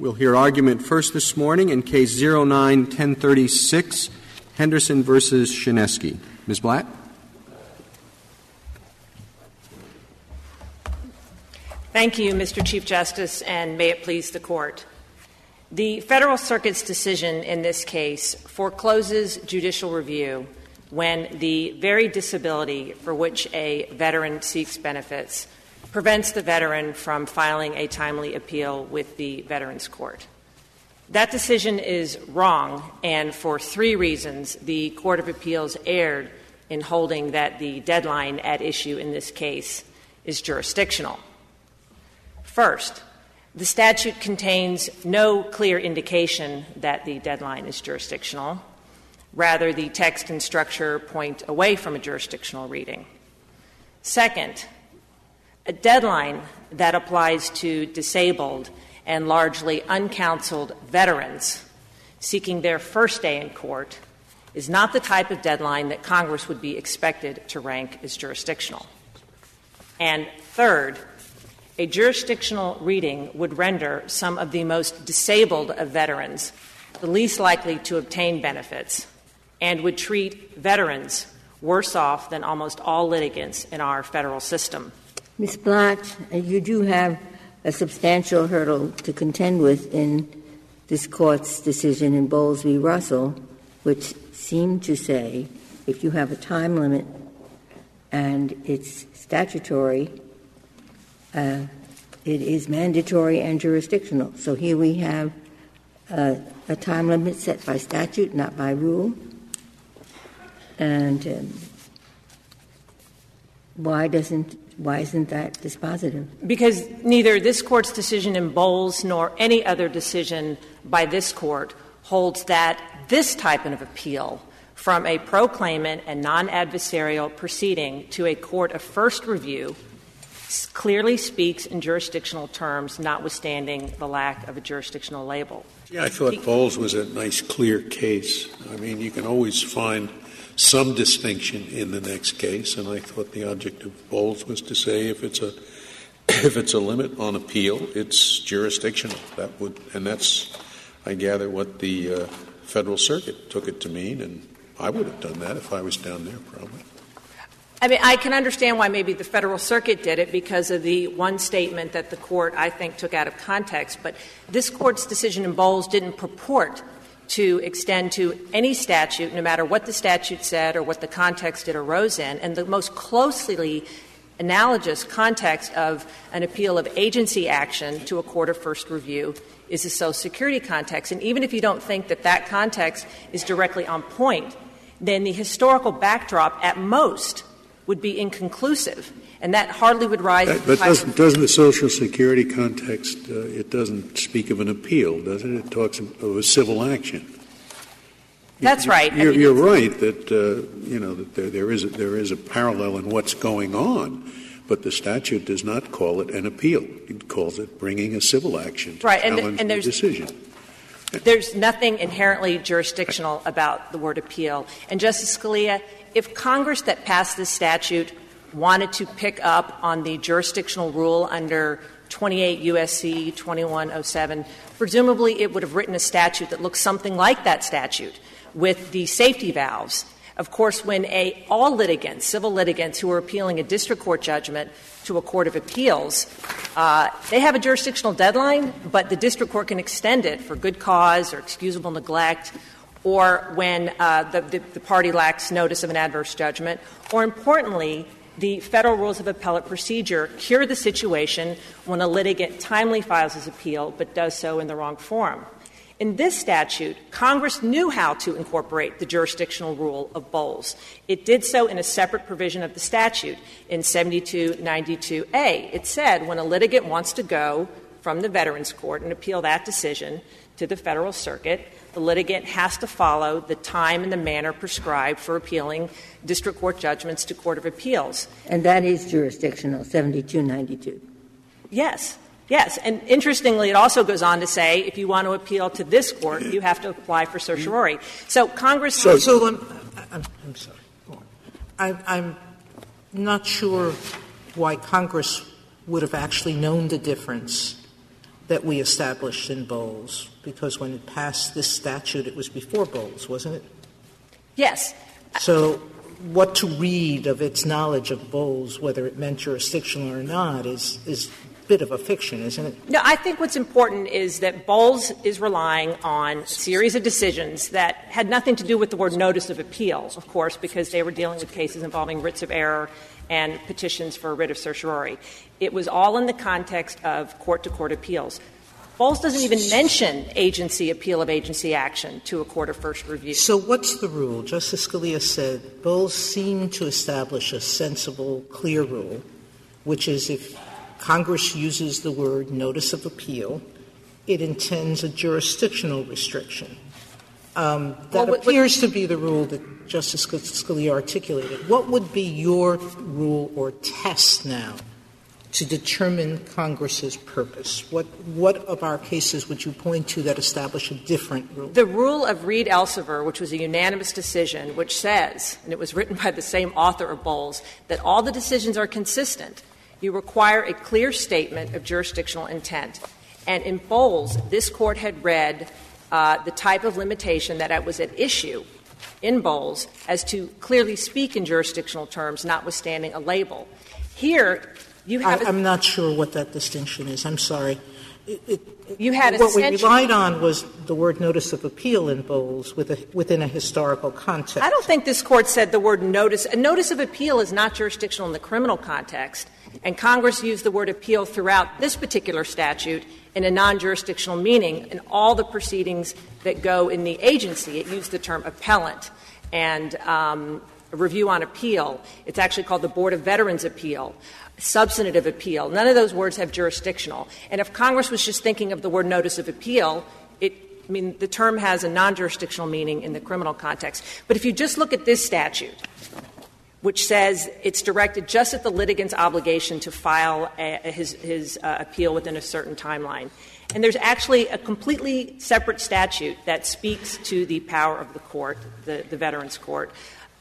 We'll hear argument first this morning in Case 09-1036, Henderson v. Shinseki. Ms. Blatt? Thank you, Mr. Chief Justice, and may it please the Court. The Federal Circuit's decision in this case forecloses judicial review when the very disability for which a veteran seeks benefits prevents the veteran from filing a timely appeal with the Veterans Court. That decision is wrong, and for three reasons the Court of Appeals erred in holding that the deadline at issue in this case is jurisdictional. First, the statute contains no clear indication that the deadline is jurisdictional. Rather, the text and structure point away from a jurisdictional reading. Second, a deadline that applies to disabled and largely uncounseled veterans seeking their first day in court is not the type of deadline that Congress would be expected to rank as jurisdictional. And third, a jurisdictional reading would render some of the most disabled of veterans the least likely to obtain benefits and would treat veterans worse off than almost all litigants in our federal system. Ms. Blatt, you do have a substantial hurdle to contend with in this Court's decision in Bowles v. Russell, which seemed to say if you have a time limit and it's statutory, it is mandatory and jurisdictional. So here we have a time limit set by statute, not by rule. And why isn't that dispositive? Because neither this Court's decision in Bowles nor any other decision by this Court holds that this type of appeal from a proclaimant and non-adversarial proceeding to a court of first review clearly speaks in jurisdictional terms, notwithstanding the lack of a jurisdictional label. Yeah, I thought Bowles was a nice, clear case. I mean, you can always find some distinction in the next case, and I thought the object of Bowles was to say if it's a limit on appeal, it's jurisdictional. That's I gather what the Federal Circuit took it to mean, and I would have done that if I was down there, probably. I mean, I can understand why maybe the Federal Circuit did it because of the one statement that the Court, I think, took out of context. But this Court's decision in Bowles didn't purport to extend to any statute, no matter what the statute said or what the context it arose in. And the most closely analogous context of an appeal of agency action to a court of first review is the Social Security context. And even if you don't think that that context is directly on point, then the historical backdrop at most would be inconclusive, and that hardly would rise to the type of — But doesn't the Social Security context, it doesn't speak of an appeal, does it? It talks of a civil action. That's right. You're right that, there is a parallel in what's going on, but the statute does not call it an appeal. It calls it bringing a civil action to challenge the decision. There's nothing inherently jurisdictional about the word appeal. And, Justice Scalia, if Congress that passed this statute wanted to pick up on the jurisdictional rule under 28 U.S.C. 2107, presumably it would have written a statute that looks something like that statute with the safety valves. Of course, when all litigants, civil litigants who are appealing a district court judgment to a court of appeals, they have a jurisdictional deadline, but the district court can extend it for good cause or excusable neglect, or when the party lacks notice of an adverse judgment, or importantly, the Federal Rules of Appellate Procedure cure the situation when a litigant timely files his appeal but does so in the wrong forum. In this statute, Congress knew how to incorporate the jurisdictional rule of Bowles. It did so in a separate provision of the statute in 7292A. It said when a litigant wants to go from the Veterans Court and appeal that decision to the Federal Circuit, the litigant has to follow the time and the manner prescribed for appealing district court judgments to court of appeals. And that is jurisdictional, 7292. Yes. And interestingly, it also goes on to say if you want to appeal to this court, you have to apply for certiorari. So Congress — I'm sorry. I'm not sure why Congress would have actually known the difference that we established in Bowles, because when it passed this statute, it was before Bowles, wasn't it? Yes. So what to read of its knowledge of Bowles, whether it meant jurisdictional or not, is a bit of a fiction, isn't it? No, I think what's important is that Bowles is relying on a series of decisions that had nothing to do with the word notice of appeal, of course, because they were dealing with cases involving writs of error and petitions for a writ of certiorari. It was all in the context of court-to-court appeals. Bowles doesn't even mention agency appeal of agency action to a court of first review. So what's the rule? Justice Scalia said Bowles seemed to establish a sensible, clear rule, which is if Congress uses the word notice of appeal, it intends a jurisdictional restriction. That appears to be the rule that Justice Scalia articulated. What would be your rule or test now to determine Congress's purpose? What of our cases would you point to that establish a different rule? The rule of Reed Elsevier, which was a unanimous decision, which says, and it was written by the same author of Bowles, that all the decisions are consistent. You require a clear statement of jurisdictional intent. And in Bowles, this Court had read the type of limitation that was at issue in Bowles as to clearly speak in jurisdictional terms, notwithstanding a label. Here, you have I'm not sure what that distinction is. I'm sorry. You had what we relied on was the word notice of appeal in Bowles within a historical context. I don't think this Court said the word notice. A notice of appeal is not jurisdictional in the criminal context, and Congress used the word appeal throughout this particular statute in a non-jurisdictional meaning in all the proceedings that go in the agency. It used the term appellant and review on appeal. It's actually called the Board of Veterans Appeal, substantive appeal. None of those words have jurisdictional. And if Congress was just thinking of the word notice of appeal, the term has a non-jurisdictional meaning in the criminal context. But if you just look at this statute, which says it's directed just at the litigant's obligation to file his appeal within a certain timeline. And there's actually a completely separate statute that speaks to the power of the court, the Veterans Court,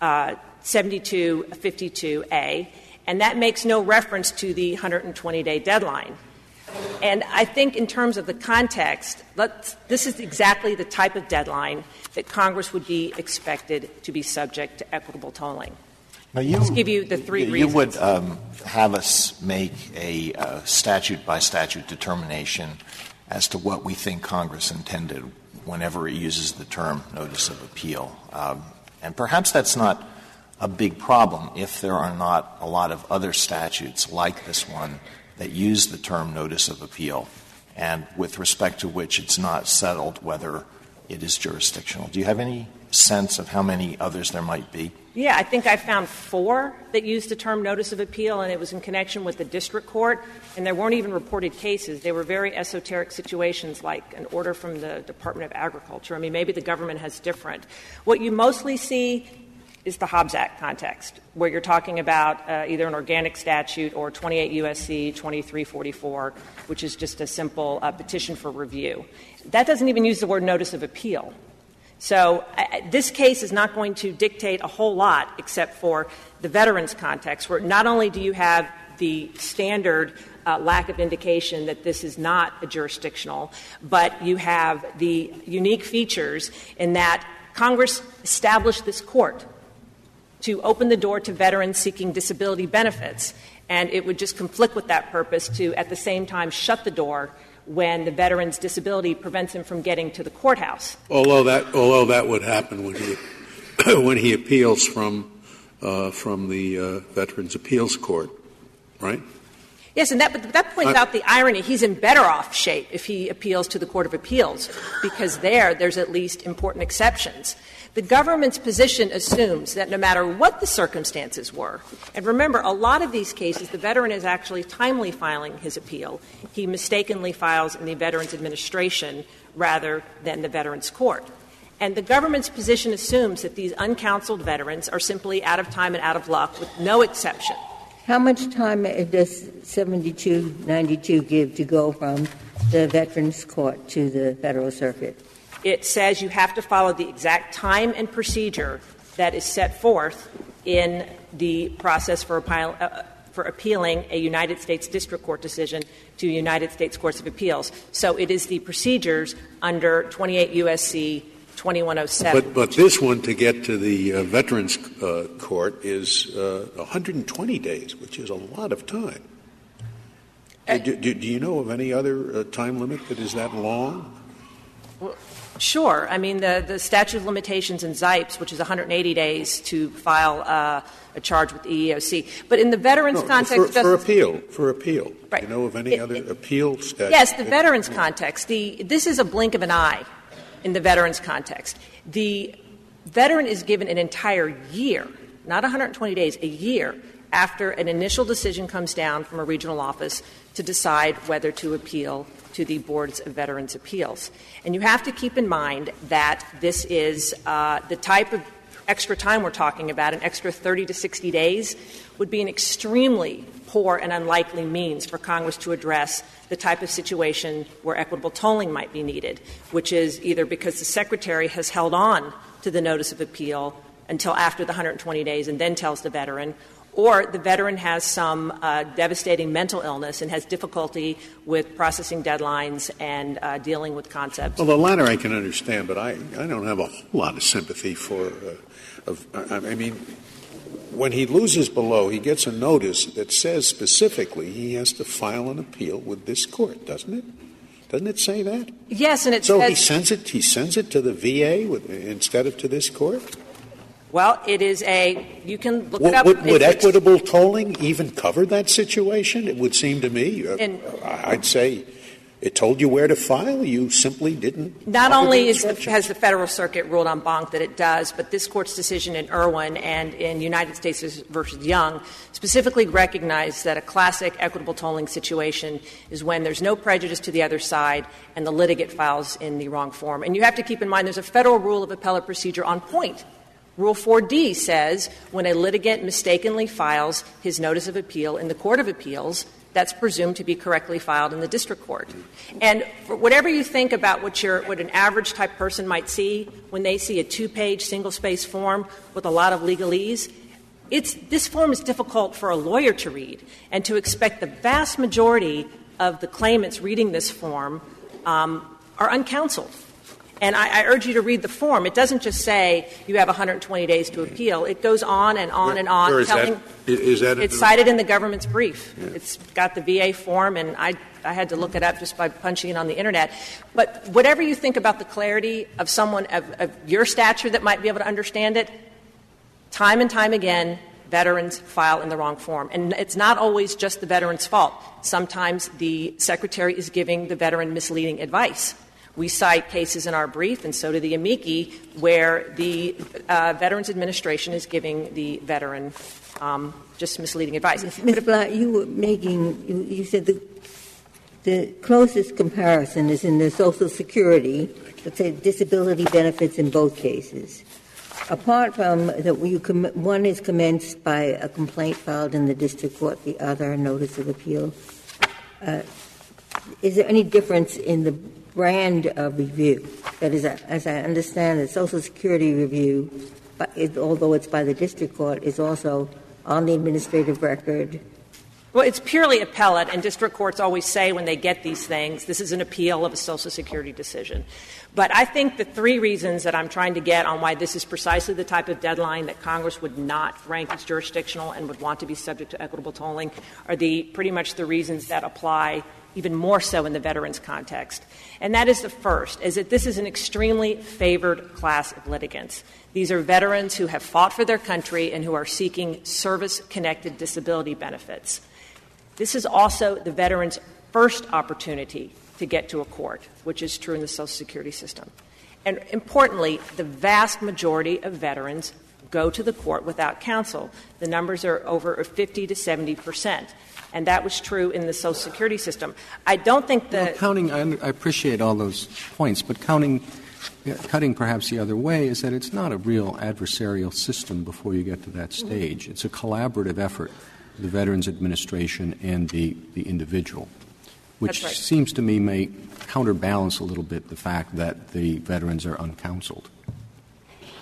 7252A, and that makes no reference to the 120-day deadline. And I think in terms of the context, this is exactly the type of deadline that Congress would be expected to be subject to equitable tolling. Now let's give you the three reasons. You would have us make a statute-by-statute determination as to what we think Congress intended whenever it uses the term notice of appeal. And perhaps that's not a big problem if there are not a lot of other statutes like this one that use the term notice of appeal and with respect to which it's not settled whether it is jurisdictional. Do you have any sense of how many others there might be? Yeah, I think I found 4 that used the term notice of appeal, and it was in connection with the district court, and there weren't even reported cases. They were very esoteric situations like an order from the Department of Agriculture. I mean, maybe the government has different. What you mostly see is the Hobbs Act context, where you're talking about either an organic statute or 28 U.S.C. 2344, which is just a simple petition for review. That doesn't even use the word notice of appeal. So this case is not going to dictate a whole lot except for the veterans context, where not only do you have the standard lack of indication that this is not a jurisdictional, but you have the unique features in that Congress established this court to open the door to veterans seeking disability benefits, and it would just conflict with that purpose to, at the same time, shut the door when the veteran's disability prevents him from getting to the courthouse. Although that would happen when he appeals from the Veterans Appeals Court, right? Yes, and that points out the irony. He's in better off shape if he appeals to the Court of Appeals, because there's at least important exceptions. The government's position assumes that no matter what the circumstances were, and remember, a lot of these cases, the veteran is actually timely filing his appeal. He mistakenly files in the Veterans Administration rather than the Veterans Court. And the government's position assumes that these uncounseled veterans are simply out of time and out of luck with no exception. How much time does 7292 give to go from the Veterans Court to the Federal Circuit? It says you have to follow the exact time and procedure that is set forth in the process for, for appealing a United States district court decision to United States courts of appeals. So it is the procedures under 28 U.S.C. 2107. But this one, to get to the Veterans Court, is 120 days, which is a lot of time. Do you know of any other time limit that is that long? Well, sure. I mean, the statute of limitations in Zipes, which is 180 days to file a charge with the EEOC. But in the veterans' context, for appeal. Right. Do you know of any other appeal statute? Yes, the veterans' context. This is a blink of an eye in the veterans' context. The veteran is given an entire year, not 120 days, a year after an initial decision comes down from a regional office to decide whether to appeal to the Boards of Veterans Appeals. And you have to keep in mind that this is the type of extra time we're talking about, an extra 30 to 60 days, would be an extremely poor and unlikely means for Congress to address the type of situation where equitable tolling might be needed, which is either because the Secretary has held on to the notice of appeal until after the 120 days and then tells the veteran, or the veteran has some devastating mental illness and has difficulty with processing deadlines and dealing with concepts. Well, the latter I can understand, but I don't have a whole lot of sympathy for when he loses below, he gets a notice that says specifically he has to file an appeal with this court, doesn't it? Doesn't it say that? Yes, and it says — so he sends it to the VA instead of to this court? Well, it is a — you can look it up. Would equitable tolling even cover that situation? It would seem to me. I'd say it told you where to file. You simply didn't — not only has the Federal Circuit ruled en banc that it does, but this Court's decision in Irwin and in United States v. Young specifically recognized that a classic equitable tolling situation is when there's no prejudice to the other side and the litigant files in the wrong form. And you have to keep in mind there's a Federal rule of appellate procedure on point. Rule 4D says when a litigant mistakenly files his notice of appeal in the court of appeals, that's presumed to be correctly filed in the district court. And whatever you think about what an average type person might see when they see a two-page, single-space form with a lot of legalese, this form is difficult for a lawyer to read. And to expect the vast majority of the claimants reading this form are uncounseled. And I urge you to read the form. It doesn't just say you have 120 days to appeal. It goes on and on and on. Where is that? Is that it's cited in the government's brief. Yeah. It's got the VA form, and I had to look it up just by punching it on the Internet. But whatever you think about the clarity of someone of your stature that might be able to understand it, time and time again, veterans file in the wrong form. And it's not always just the veteran's fault. Sometimes the Secretary is giving the veteran misleading advice. We cite cases in our brief, and so do the amici, where the Veterans Administration is giving the veteran just misleading advice. Ms. Blatt, you said the closest comparison is in the Social Security, let's say disability benefits in both cases. Apart from that, one is commenced by a complaint filed in the district court, the other notice of appeal. Is there any difference in the brand of review? That is, as I understand it, Social Security review, although it's by the district court, is also on the administrative record. Well, it's purely appellate, and district courts always say when they get these things, this is an appeal of a Social Security decision. But I think the three reasons that I'm trying to get on why this is precisely the type of deadline that Congress would not rank as jurisdictional and would want to be subject to equitable tolling are pretty much the reasons that apply even more so in the veterans context. And that is the first, is that this is an extremely favored class of litigants. These are veterans who have fought for their country and who are seeking service-connected disability benefits. This is also the veterans' first opportunity to get to a court, which is true in the Social Security system. And importantly, the vast majority of veterans go to the court without counsel. The numbers are over 50% to 70%. And that was true in the Social Security system. I don't think that — I appreciate all those points, but cutting perhaps the other way is that it's not a real adversarial system before you get to that stage. It's a collaborative effort, the Veterans Administration and the individual, which That's right. seems to me may counterbalance a little bit the fact that the veterans are uncounseled.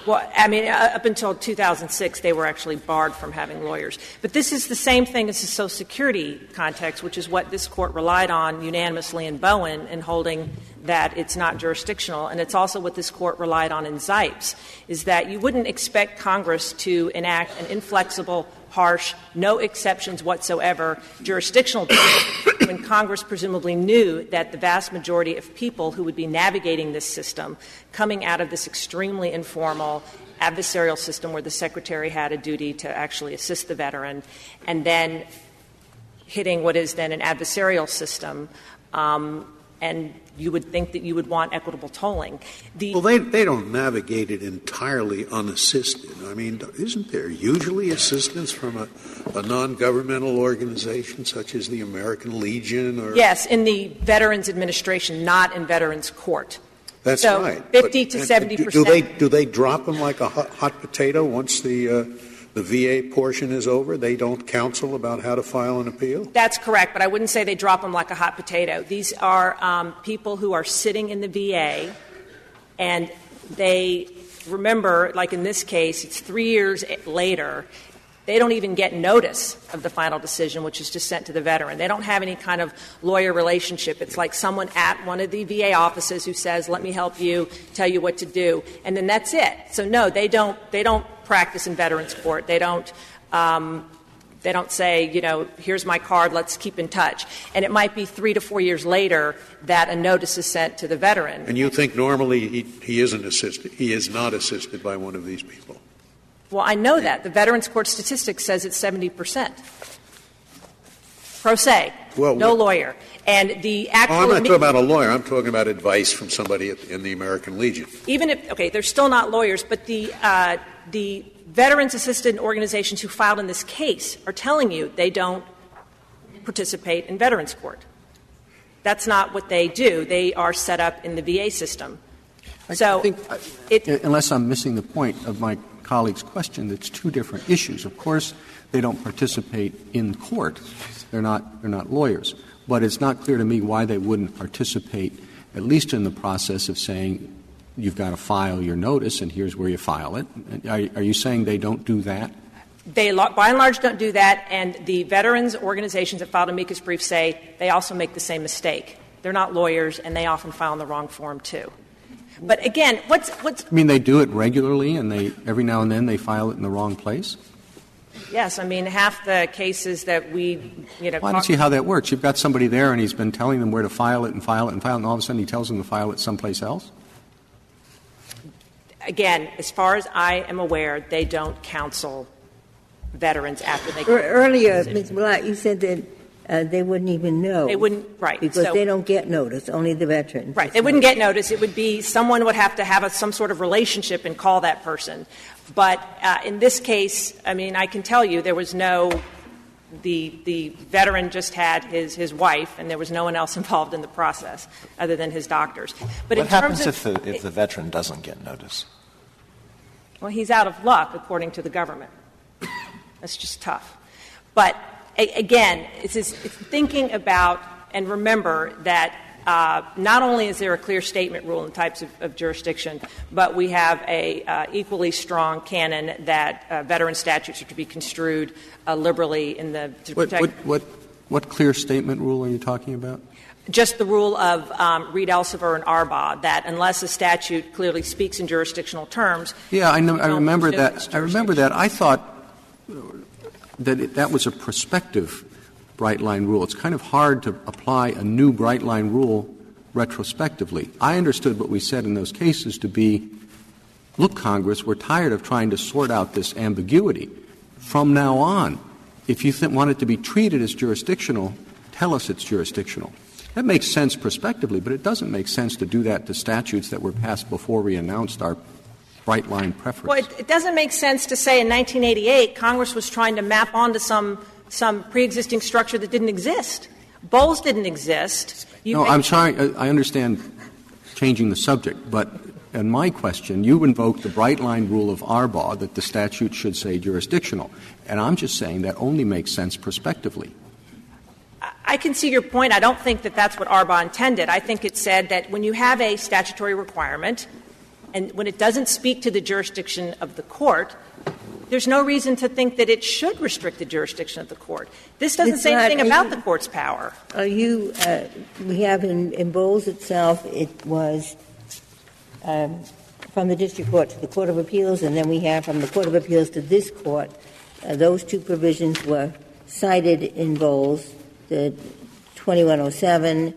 Well, I mean, up until 2006, they were actually barred from having lawyers. But this is the same thing as the Social Security context, which is what this Court relied on unanimously in Bowen in holding that it's not jurisdictional. And it's also what this Court relied on in Zipes, is that you wouldn't expect Congress to enact an inflexible, harsh, no exceptions whatsoever jurisdictional decision when Congress presumably knew that the vast majority of people who would be navigating this system coming out of this extremely informal adversarial system where the Secretary had a duty to actually assist the veteran and then hitting what is then an adversarial system, and you would think that you would want equitable tolling. Well, they don't navigate it entirely unassisted. I mean, isn't there usually assistance from a non-governmental organization such as the American Legion? Or yes, in the Veterans Administration, not in Veterans Court. That's so right. 50 to 70%. Do they drop them like a hot potato once the VA portion is over? They don't counsel about how to file an appeal? That's correct, but I wouldn't say they drop them like a hot potato. These are people who are sitting in the VA, and they remember, like in this case, it's 3 years later. They don't even get notice of the final decision, which is just sent to the veteran. They don't have any kind of lawyer relationship. It's like someone at one of the VA offices who says, let me help you, tell you what to do, and then that's it. So, no, they don't practice in Veterans Court. They don't say, you know, here's my card, let's keep in touch. And it might be 3 to 4 years later that a notice is sent to the veteran. And you think normally he isn't assisted. He is not assisted by one of these people. Well, I know that. The Veterans Court statistics says it's 70%. Pro se. Well, no lawyer. And the actual I'm not talking about a lawyer. I'm talking about advice from somebody in the American Legion. Even if — okay, they're still not lawyers, but the veterans-assisted organizations who filed in this case are telling you they don't participate in Veterans Court. That's not what they do. They are set up in the VA system. So I think unless I'm missing the point of my colleague's question, that's two different issues. Of course, they don't participate in court. They're not lawyers. But it's not clear to me why they wouldn't participate, at least in the process of saying you've got to file your notice and here's where you file it. Are you saying they don't do that? They, by and large, don't do that. And the veterans organizations that filed amicus briefs say they also make the same mistake. They're not lawyers, and they often file in the wrong form, too. But again, I mean, they do it regularly, and they every now and then they file it in the wrong place? Yes. I mean, half the cases that we, you know. Well, I don't see how that works. You've got somebody there, and he's been telling them where to file it and file it and file it, and all of a sudden he tells them to file it someplace else? Again, as far as I am aware, they don't counsel veterans after they go. Earlier, Ms. Blatt, you said that they wouldn't even know. They wouldn't, right. Because they don't get notice, only the veterans. Right. They wouldn't get notice. It would be someone would have to have some sort of relationship and call that person. But in this case, I mean, I can tell you there was no — the veteran just had his wife, and there was no one else involved in the process other than his doctors. But what happens if the veteran doesn't get notice? Well, he's out of luck, according to the government. That's just tough. But again, it's thinking about and remember that not only is there a clear statement rule in types of jurisdiction, but we have an equally strong canon that veteran statutes are to be construed liberally in the to protect. What clear statement rule are you talking about? Just the rule of Reed Elsevier and Arbaugh, that unless a statute clearly speaks in jurisdictional terms. Yeah, I remember that. I remember that. I thought that that was a prospective bright-line rule. It's kind of hard to apply a new bright-line rule retrospectively. I understood what we said in those cases to be, look, Congress, we're tired of trying to sort out this ambiguity. From now on, if you want it to be treated as jurisdictional, tell us it's jurisdictional. That makes sense prospectively, but it doesn't make sense to do that to statutes that were passed before we announced our bright-line preference. Well, it doesn't make sense to say in 1988 Congress was trying to map onto some pre-existing structure that didn't exist. Bowles didn't exist. No, I'm sorry. I understand changing the subject, but in my question, you invoked the bright-line rule of Arbaugh that the statute should say jurisdictional, and I'm just saying that only makes sense prospectively. I can see your point. I don't think that that's what Arbaugh intended. I think it said that when you have a statutory requirement, And when it doesn't speak to the jurisdiction of the court, there's no reason to think that it should restrict the jurisdiction of the court. This doesn't say anything about the court's power. Are you we have in Bowles itself, it was from the district court to the Court of Appeals, and then we have from the Court of Appeals to this court. Those two provisions were cited in Bowles, the 2107,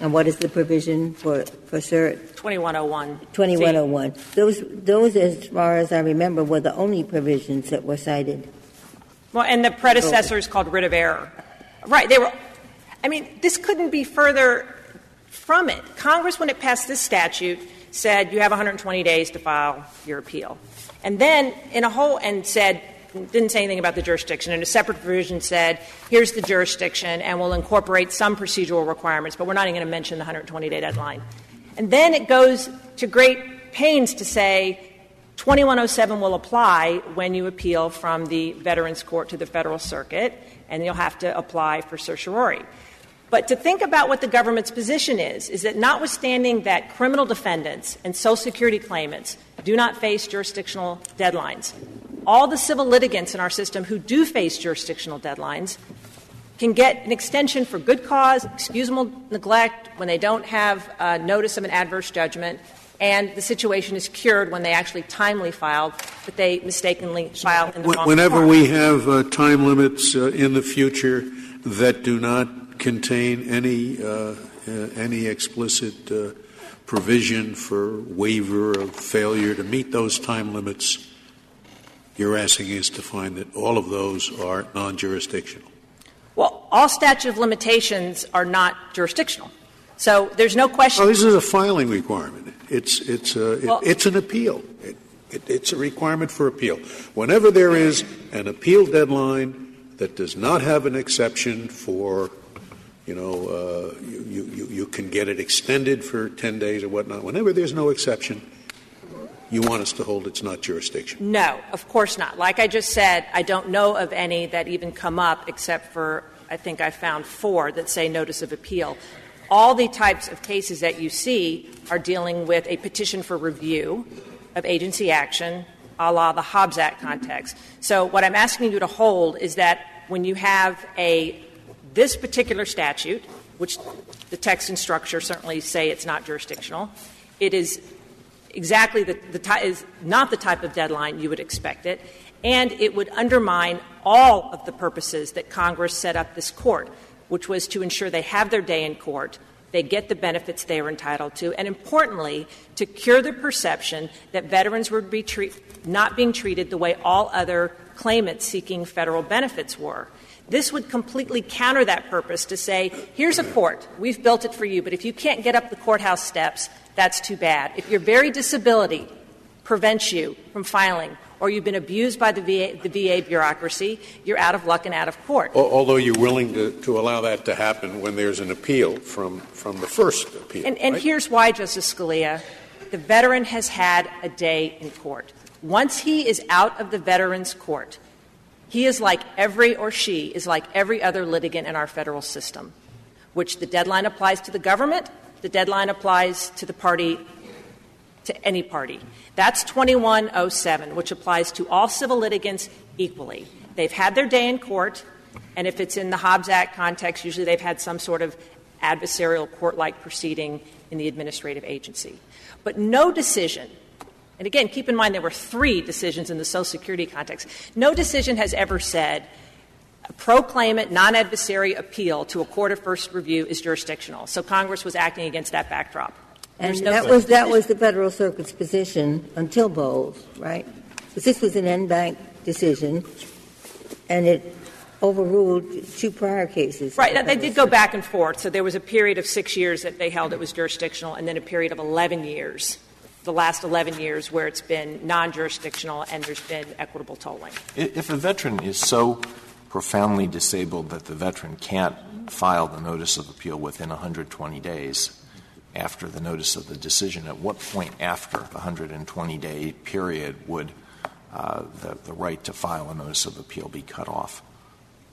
and what is the provision for cert? 2101. 2101. Those, as far as I remember, were the only provisions that were cited. Well, and the predecessors called writ of error. Right. They were — I mean, this couldn't be further from it. Congress, when it passed this statute, said you have 120 days to file your appeal. And then in a whole — and said — didn't say anything about the jurisdiction. And a separate provision said, here's the jurisdiction, and we'll incorporate some procedural requirements, but we're not even going to mention the 120-day deadline. And then it goes to great pains to say 2107 will apply when you appeal from the Veterans Court to the Federal Circuit, and you'll have to apply for certiorari. But to think about what the government's position is that notwithstanding that criminal defendants and Social Security claimants do not face jurisdictional deadlines, all the civil litigants in our system who do face jurisdictional deadlines can get an extension for good cause, excusable neglect when they don't have notice of an adverse judgment, and the situation is cured when they actually timely filed, but they mistakenly filed in the wrong Whenever form. We have time limits in the future that do not contain any explicit provision for waiver of failure to meet those time limits, you're asking us to find that all of those are non-jurisdictional. Well, all statute of limitations are not jurisdictional. So there's no question. Oh, this is a filing requirement. It's an appeal. It's a requirement for appeal. Whenever there is an appeal deadline that does not have an exception for, you can get it extended for 10 days or whatnot. Whenever there's no exception, you want us to hold it's not jurisdiction? No, of course not. Like I just said, I don't know of any that even come up except for, I think I found 4 that say notice of appeal. All the types of cases that you see are dealing with a petition for review of agency action, a la the Hobbs Act context. So what I'm asking you to hold is that when you have this particular statute, which the text and structure certainly say it's not jurisdictional, it is exactly is not the type of deadline you would expect it, and it would undermine all of the purposes that Congress set up this court, which was to ensure they have their day in court, they get the benefits they are entitled to, and importantly, to cure the perception that veterans were not being treated the way all other claimants seeking federal benefits were. This would completely counter that purpose to say, here's a court, we've built it for you, but if you can't get up the courthouse steps, that's too bad. If your very disability prevents you from filing, or you've been abused by the VA bureaucracy, you're out of luck and out of court. Although you're willing to allow that to happen when there's an appeal from the first appeal. And right? Here's why, Justice Scalia, the veteran has had a day in court. Once he is out of the Veterans Court, she is like every other litigant in our federal system, which the deadline applies to the government. The deadline applies to any party. That's 2107, which applies to all civil litigants equally. They've had their day in court, and if it's in the Hobbs Act context, usually they've had some sort of adversarial court-like proceeding in the administrative agency. But no decision, and again, keep in mind there were 3 decisions in the Social Security context, no decision has ever said a pro-claimant, non-adversary appeal to a court of first review is jurisdictional. So Congress was acting against that backdrop. And that was the Federal Circuit's position until Bowles, right? Because this was an en banc decision, and it overruled 2 prior cases. Right. They did go back and forth. So there was a period of 6 years that they held it was jurisdictional, and then a period of 11 years, the last 11 years, where it's been non-jurisdictional and there's been equitable tolling. If a veteran is so profoundly disabled that the veteran can't file the notice of appeal within 120 days after the notice of the decision, at what point after the 120-day period would the right to file a notice of appeal be cut off?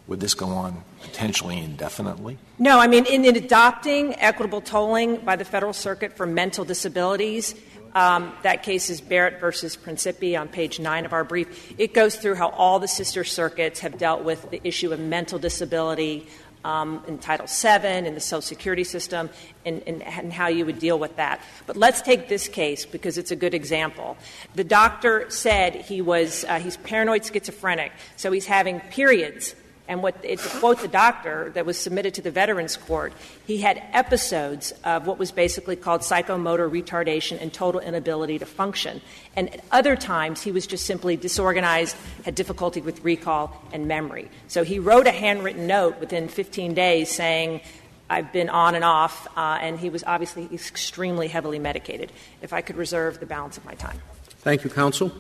Would this go on potentially indefinitely? No. I mean, in adopting equitable tolling by the Federal Circuit for mental disabilities, That case is Barrett v. Principi on page 9 of our brief. It goes through how all the sister circuits have dealt with the issue of mental disability in Title VII, in the Social Security system, and how you would deal with that. But let's take this case because it's a good example. The doctor said he's paranoid schizophrenic, so he's having periods. And to quote the doctor that was submitted to the Veterans Court, he had episodes of what was basically called psychomotor retardation and total inability to function. And at other times, he was just simply disorganized, had difficulty with recall and memory. So he wrote a handwritten note within 15 days saying, I've been on and off, and he was obviously extremely heavily medicated. If I could reserve the balance of my time. Thank you, counsel.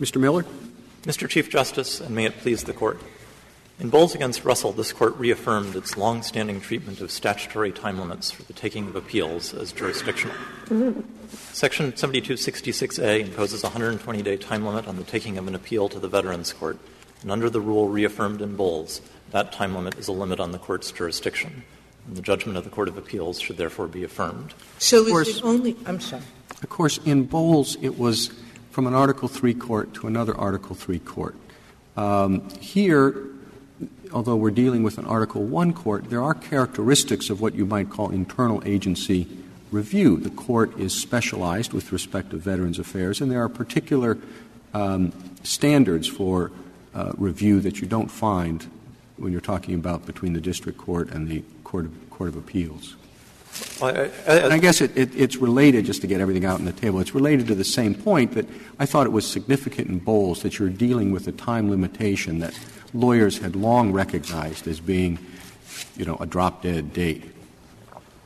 Mr. Miller. Mr. Chief Justice, and may it please the Court, in Bowles v. Russell, this Court reaffirmed its long-standing treatment of statutory time limits for the taking of appeals as jurisdictional. Section 7266A imposes a 120-day time limit on the taking of an appeal to the Veterans Court, and under the rule reaffirmed in Bowles, that time limit is a limit on the Court's jurisdiction, and the judgment of the Court of Appeals should therefore be affirmed. So is it only — I'm sorry. Of course, in Bowles, it was from an Article III court to another Article III court. Here, although we're dealing with an Article I court, there are characteristics of what you might call internal agency review. The court is specialized with respect to veterans affairs, and there are particular standards for review that you don't find when you're talking about between the district court and the Court of Appeals. And I guess it's related, just to get everything out on the table, it's related to the same point that I thought it was significant in Bowles that you're dealing with a time limitation that lawyers had long recognized as being, you know, a drop-dead date.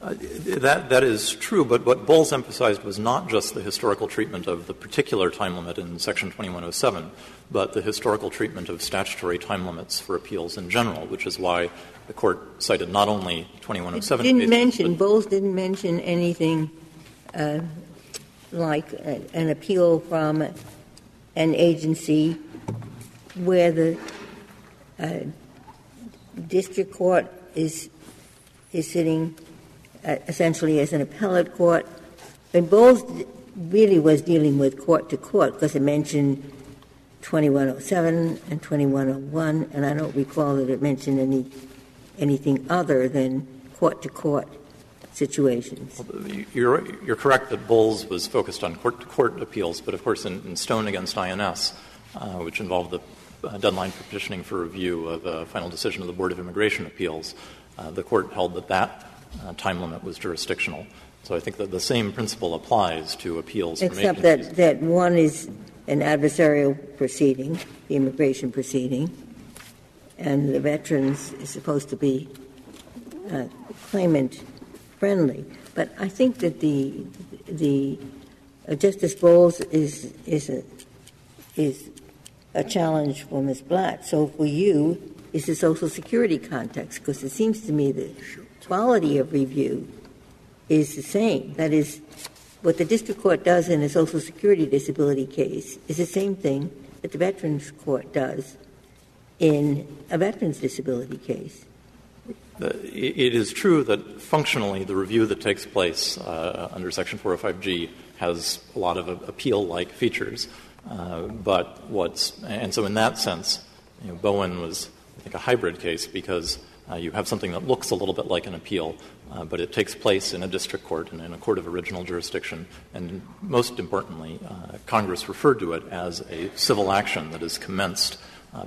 That is true, but what Bowles emphasized was not just the historical treatment of the particular time limit in Section 2107, but the historical treatment of statutory time limits for appeals in general, which is why the Court cited not only 2107 cases. Bowles didn't mention anything like an appeal from an agency where the district court is sitting essentially as an appellate court. And Bowles really was dealing with court to court because it mentioned 2107 and 2101, and I don't recall that it mentioned anything other than court-to-court situations. You're correct that Bowles was focused on court-to-court appeals, but of course in Stone against INS, which involved the deadline for petitioning for review of a final decision of the Board of Immigration Appeals, the Court held that that time limit was jurisdictional. So I think that the same principle applies to appeals. Except that one is an adversarial proceeding, the immigration proceeding, and the veterans is supposed to be claimant-friendly. But I think that the Justice Bowles is a challenge for Ms. Blatt. So for you, is the Social Security context, because it seems to me the quality of review is the same. That is, what the district court does in a Social Security disability case is the same thing that the Veterans Court does in a veteran's disability case. It is true that functionally the review that takes place under Section 405G has a lot of appeal-like features. And so in that sense, you know, Bowen was, I think, a hybrid case because you have something that looks a little bit like an appeal, but it takes place in a district court and in a court of original jurisdiction. And most importantly, Congress referred to it as a civil action that is commenced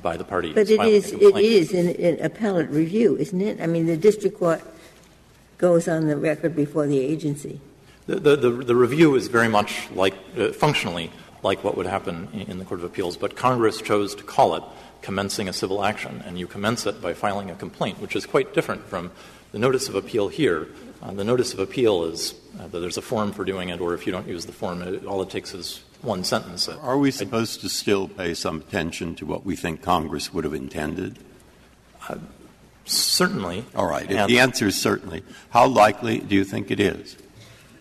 by the party. But it is an appellate review, isn't it? I mean, the district court goes on the record before the agency. The review is very much like, functionally, like what would happen in the Court of Appeals, but Congress chose to call it commencing a civil action, and you commence it by filing a complaint, which is quite different from the notice of appeal here. The notice of appeal is that there's a form for doing it, or if you don't use the form, all it takes is one sentence. Are we supposed to still pay some attention to what we think Congress would have intended? Certainly. All right. If the answer is certainly, how likely do you think it is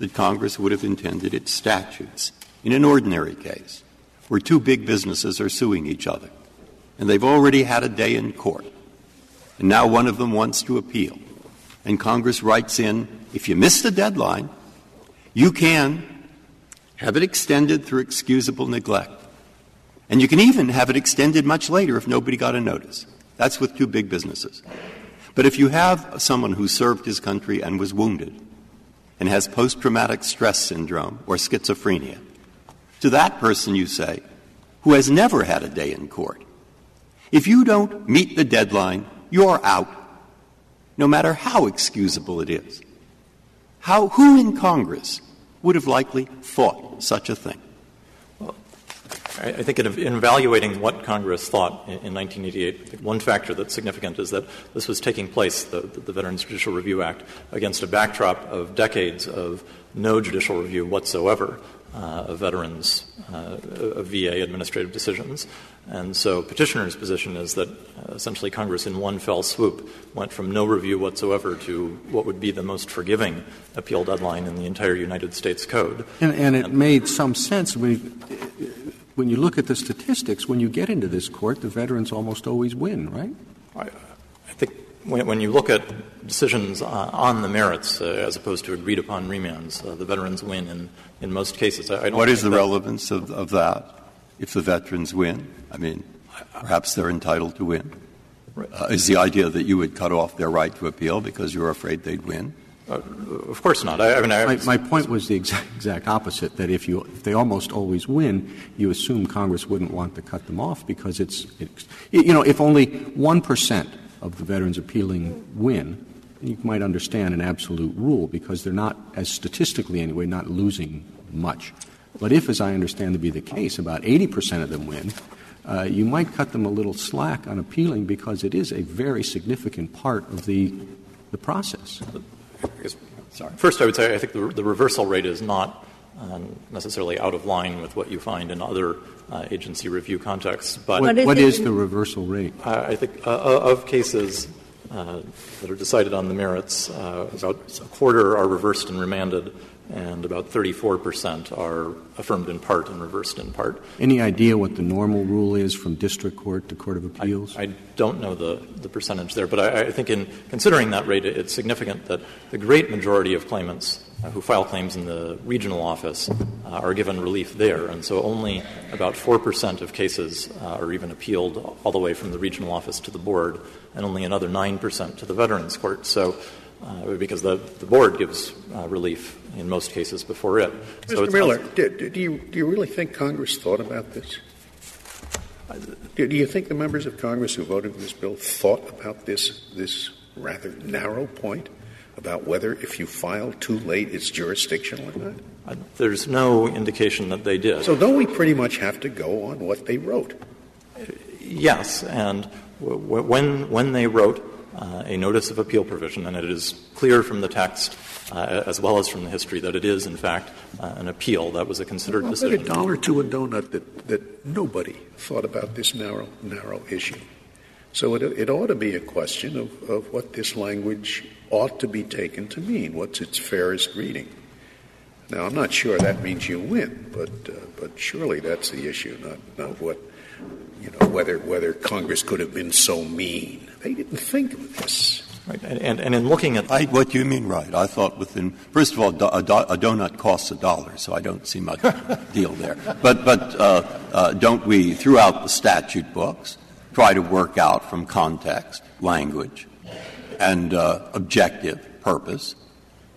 that Congress would have intended its statutes in an ordinary case where two big businesses are suing each other and they've already had a day in court and now one of them wants to appeal? and Congress writes in, if you miss the deadline, you can have it extended through excusable neglect. And you can even have it extended much later if nobody got a notice. That's with two big businesses. But if you have someone who served his country and was wounded and has post-traumatic stress syndrome or schizophrenia, to that person you say, who has never had a day in court, if you don't meet the deadline, you're out, no matter how excusable it is. Who in Congress would have likely thought such a thing? I think in evaluating what Congress thought in 1988, one factor that's significant is that this was taking place, the Veterans Judicial Review Act, against a backdrop of decades of no judicial review whatsoever of veterans, of VA administrative decisions. And so petitioner's position is that essentially Congress in one fell swoop went from no review whatsoever to what would be the most forgiving appeal deadline in the entire United States Code. And it made some sense. When you look at the statistics, when you get into this court, the veterans almost always win, right? I think when you look at decisions on the merits as opposed to agreed-upon remands, the veterans win in most cases. I don't what is the relevance of that if the veterans win? I mean, perhaps they're entitled to win. Is the idea that you would cut off their right to appeal because you're afraid they'd win? Of course not. My point was the exact opposite, that if they almost always win, you assume Congress wouldn't want to cut them off because if only 1% of the veterans appealing win, you might understand an absolute rule because they're not, as statistically anyway, not losing much. But if, as I understand to be the case, about 80% of them win, you might cut them a little slack on appealing because it is a very significant part of the process. First, I would say I think the reversal rate is not necessarily out of line with what you find in other agency review contexts. But what is the reversal rate? I think of cases that are decided on the merits, about a quarter are reversed and remanded, and about 34% are affirmed in part and reversed in part. Any idea what the normal rule is from district court to court of appeals? I don't know the percentage there, but I think in considering that rate, it's significant that the great majority of claimants who file claims in the regional office are given relief there, and so only about 4% of cases are even appealed all the way from the regional office to the board, and only another 9% to the Veterans Court. So because the board gives relief in most cases before it. So Mr. Miller, do you really think Congress thought about this? Do you think the members of Congress who voted for this bill thought about this rather narrow point about whether if you file too late it's jurisdictional or not? There's no indication that they did. So don't we pretty much have to go on what they wrote? Yes, and when they wrote a notice of appeal provision, and it is clear from the text as well as from the history that it is, in fact, an appeal. That was a considered decision. It's a dollar to a donut that nobody thought about this narrow issue. So it ought to be a question of what this language ought to be taken to mean, what's its fairest reading. Now, I'm not sure that means you win, but surely that's the issue, not what whether Congress could have been so mean. They didn't think of this. Right. And in looking at what do you mean, right? I thought first of all, a donut costs $1, so I don't see much deal there. But don't we, throughout the statute books, try to work out from context, language, and objective purpose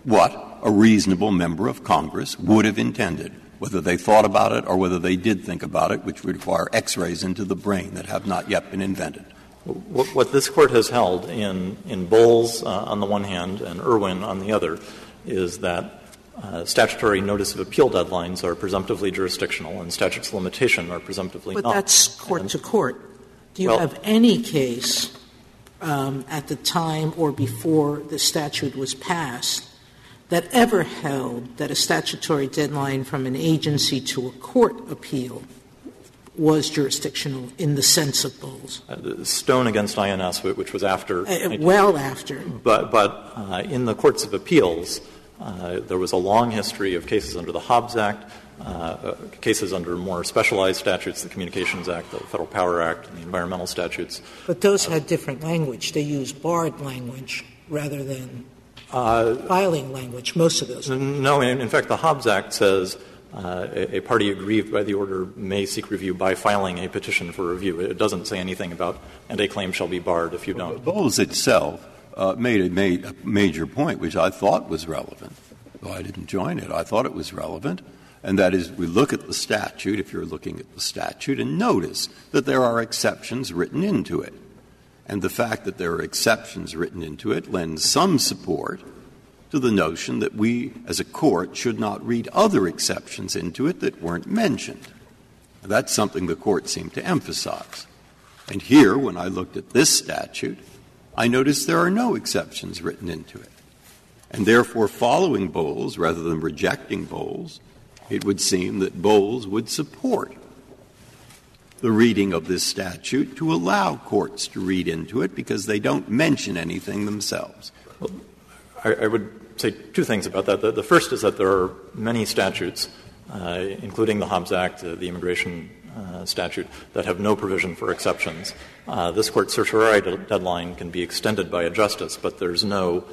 what a reasonable member of Congress would have intended? Whether they thought about it or whether they did think about it, which would require X-rays into the brain that have not yet been invented. What this Court has held in Bowles on the one hand and Irwin on the other is that statutory notice of appeal deadlines are presumptively jurisdictional and statutes of limitation are presumptively not. But that's court to court. Do you have any case at the time or before the statute was passed that ever held that a statutory deadline from an agency to a court appeal was jurisdictional in the sense of Bowles? Stone against INS, which was after. Well after. But in the courts of appeals, there was a long history of cases under the Hobbs Act, cases under more specialized statutes, the Communications Act, the Federal Power Act, and the environmental statutes. But those had different language. They used barred language rather than filing language, most of those. No, in fact, the Hobbs Act says a party aggrieved by the order may seek review by filing a petition for review. It doesn't say anything about, and a claim shall be barred if you don't. Bowles itself made a major point, which I thought was relevant, though I didn't join it. I thought it was relevant. And that is, we look at the statute, if you're looking at the statute, and notice that there are exceptions written into it. And the fact that there are exceptions written into it lends some support to the notion that we, as a court, should not read other exceptions into it that weren't mentioned. And that's something the court seemed to emphasize. And here, when I looked at this statute, I noticed there are no exceptions written into it. And therefore, following Bowles rather than rejecting Bowles, it would seem that Bowles would support the reading of this statute to allow courts to read into it because they don't mention anything themselves. Well, I would say two things about that. The first is that there are many statutes, including the Hobbs Act, the immigration statute, that have no provision for exceptions. This Court's certiorari deadline can be extended by a justice, but there's no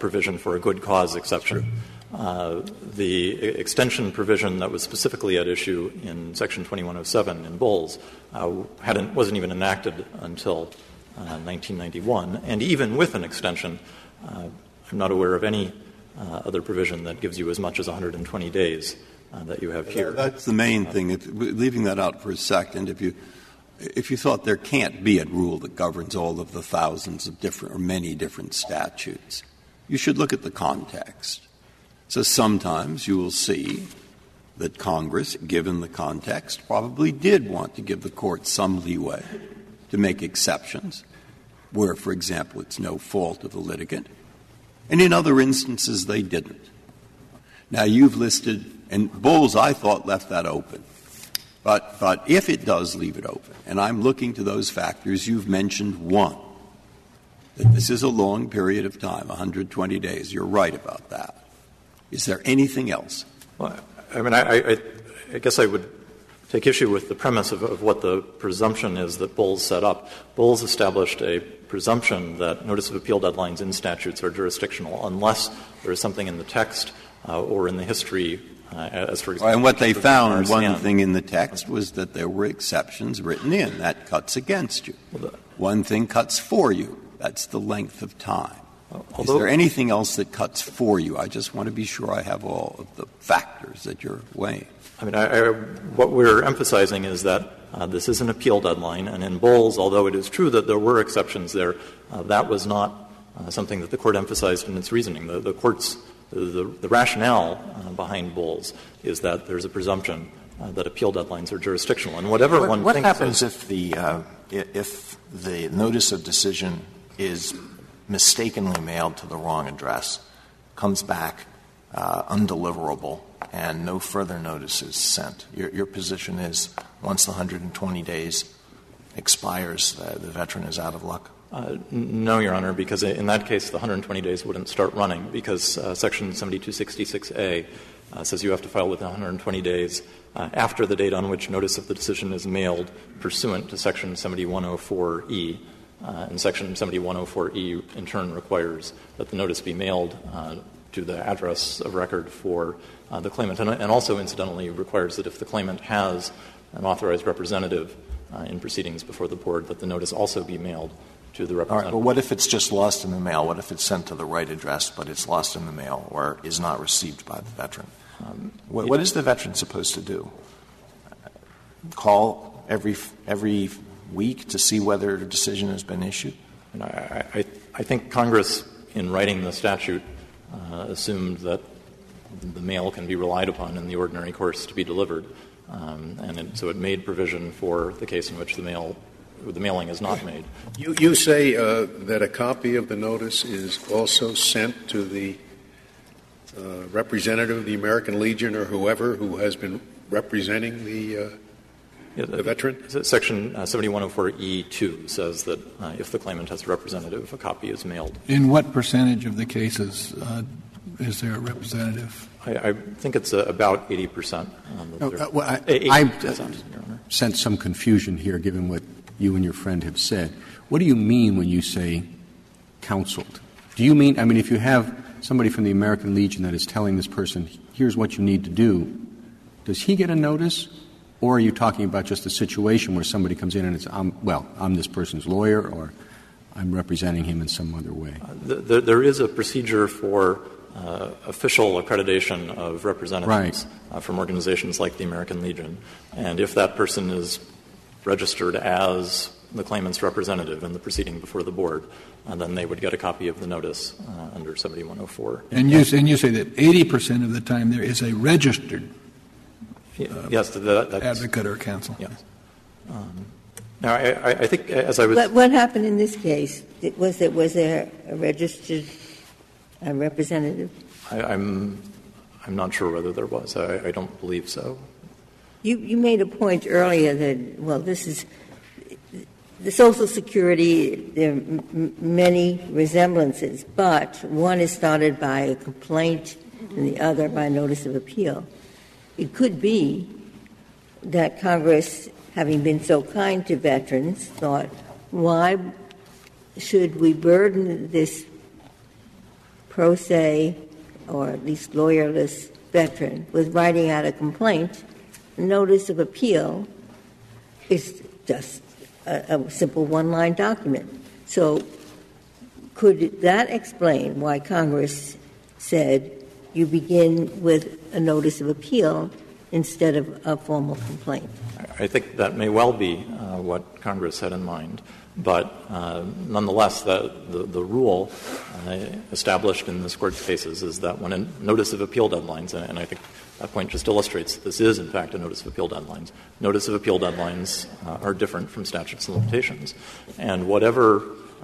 provision for a good cause exception. The extension provision that was specifically at issue in Section 2107 in Bowles wasn't even enacted until 1991. And even with an extension, I'm not aware of any other provision that gives you as much as 120 days that you have here. That's the main thing. Leaving that out for a second, if you thought there can't be a rule that governs all of the thousands of different or many different statutes, you should look at the context. So sometimes you will see that Congress, given the context, probably did want to give the court some leeway to make exceptions where, for example, it's no fault of the litigant. And in other instances, they didn't. Now, you've listed, and Bowles, I thought, left that open. But if it does leave it open, and I'm looking to those factors, you've mentioned one, that this is a long period of time, 120 days. You're right about that. Is there anything else? Well, I mean, I guess I would take issue with the premise of what the presumption is that Bowles set up. Bowles established a presumption that notice of appeal deadlines in statutes are jurisdictional unless there is something in the text or in the history, as for example. And what they found, one thing in the text was that there were exceptions written in. That cuts against you. One thing cuts for you. That's the length of time. Although, is there anything else that cuts for you? I just want to be sure I have all of the factors that you're weighing. I mean, what we're emphasizing is that this is an appeal deadline, and in Bowles, although it is true that there were exceptions there, that was not something that the Court emphasized in its reasoning. The Court's the rationale behind Bowles is that there's a presumption that appeal deadlines are jurisdictional, and whatever one thinks. What happens if the notice of decision is mistakenly mailed to the wrong address, comes back undeliverable, and no further notice is sent? Your position is once the 120 days expires, the veteran is out of luck? No, Your Honor, because in that case, the 120 days wouldn't start running, because Section 7266A says you have to file within 120 days after the date on which notice of the decision is mailed pursuant to Section 7104E. And Section 7104E, in turn, requires that the notice be mailed to the address of record for the claimant, and also, incidentally, requires that if the claimant has an authorized representative in proceedings before the Board, that the notice also be mailed to the representative. All right. Well, what if it's just lost in the mail? What if it's sent to the right address, but it's lost in the mail or is not received by the veteran? What is the veteran supposed to do? Call every week to see whether a decision has been issued? And I think Congress, in writing the statute, assumed that the mail can be relied upon in the ordinary course to be delivered, so it made provision for the case in which the mailing is not made. You say that a copy of the notice is also sent to the representative of the American Legion or whoever who has been representing the veteran? Section 7104E2 says that if the claimant has a representative, a copy is mailed. In what percentage of the cases is there a representative? I think it's about 80%. I sense some confusion here, given what you and your friend have said. What do you mean when you say counseled? Do you mean, I mean, if you have somebody from the American Legion that is telling this person, here's what you need to do, does he get a notice? Or are you talking about just a situation where somebody comes in and it's, I'm this person's lawyer or I'm representing him in some other way? There is a procedure for official accreditation of representatives from organizations like the American Legion. And if that person is registered as the claimant's representative in the proceeding before the board, and then they would get a copy of the notice under 7104. And you say that 80% of the time there is a registered yes, that's advocate or counsel. Yes. Now, I think as I was... What happened in this case? Was there a registered representative? I'm not sure whether there was. I don't believe so. You made a point earlier that, this is... The Social Security, there are many resemblances, but one is started by a complaint and the other by notice of appeal. It could be that Congress, having been so kind to veterans, thought, why should we burden this pro se or at least lawyerless veteran with writing out a complaint? Notice of appeal is just a simple one-line document. So could that explain why Congress said you begin with a notice of appeal instead of a formal complaint? I think that may well be what Congress had in mind. But nonetheless, the rule established in this Court's cases is that when a notice of appeal deadlines, and I think that point just illustrates this is, in fact, a notice of appeal deadlines. Notice of appeal deadlines are different from statutes and limitations. And whatever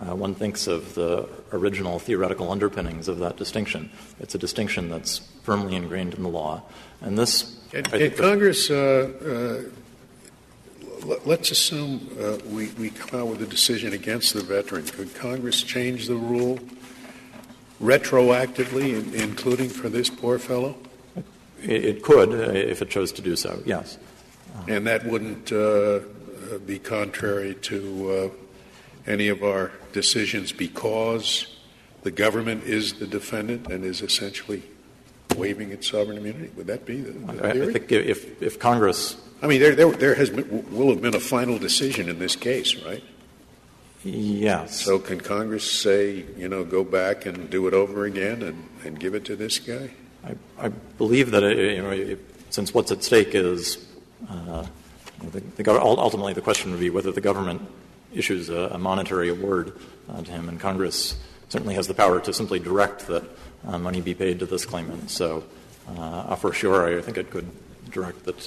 one thinks of the original theoretical underpinnings of that distinction, it's a distinction that's firmly ingrained in the law. And this... And Congress... Let's assume we come out with a decision against the veteran. Could Congress change the rule retroactively, including for this poor fellow? It could, if it chose to do so, yes. And that wouldn't be contrary to any of our decisions because the government is the defendant and is essentially waiving its sovereign immunity? Would that be the theory? I think if Congress... I mean, there will have been a final decision in this case, right? Yes. So can Congress say, go back and do it over again and give it to this guy? I believe that, since what's at stake is ultimately the question would be whether the government issues a monetary award to him, and Congress certainly has the power to simply direct that money be paid to this claimant. So, a fortiori, I think it could... direct that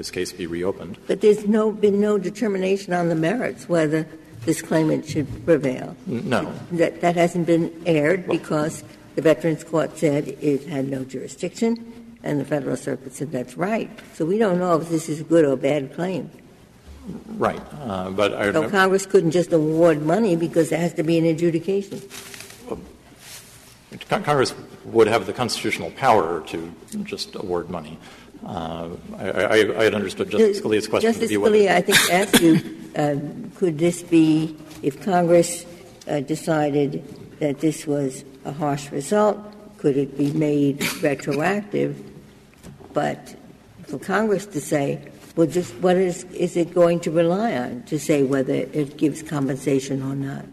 his case be reopened. But there's been no determination on the merits whether this claimant should prevail. No. That hasn't been aired because the Veterans Court said it had no jurisdiction, and the Federal Circuit said that's right. So we don't know if this is a good or bad claim. Right. So Congress couldn't just award money because there has to be an adjudication. Congress would have the constitutional power to just award money. I had understood Justice Scalia's question. Justice Scalia, I think, asked you, could this be, if Congress decided that this was a harsh result, could it be made retroactive? But for Congress to say, what is it going to rely on to say whether it gives compensation or not?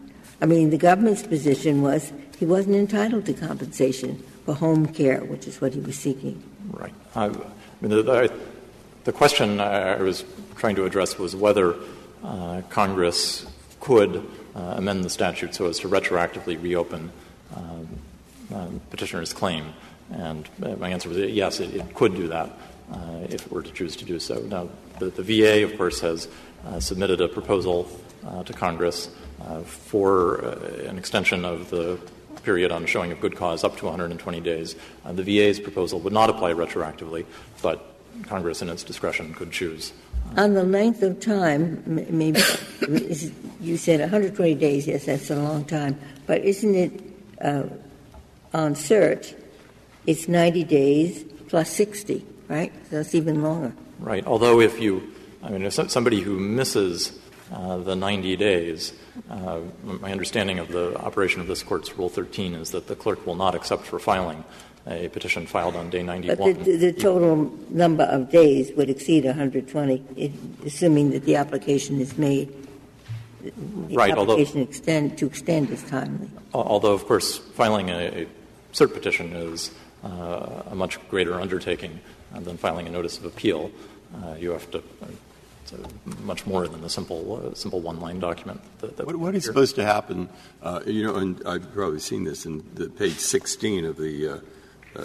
I mean, the government's position was he wasn't entitled to compensation for home care, which is what he was seeking. Right. The question I was trying to address was whether Congress could amend the statute so as to retroactively reopen petitioner's claim. And my answer was yes, it could do that if it were to choose to do so. Now, the VA, of course, has submitted a proposal to Congress for an extension of the period on showing of good cause up to 120 days. The VA's proposal would not apply retroactively, but Congress in its discretion could choose. On the length of time, maybe you said 120 days, yes, that's a long time, but isn't it on cert, it's 90 days plus 60, right? So that's even longer. Right, although if somebody who misses the 90 days. My understanding of the operation of this Court's Rule 13 is that the clerk will not accept for filing a petition filed on day 91. But the total number of days would exceed 120, assuming that the application is made. The right, application to extend is timely. Although, of course, filing a cert petition is a much greater undertaking than filing a notice of appeal. You have to much more than the simple one-line document. What is supposed to happen? And I've probably seen this in the page 16 of the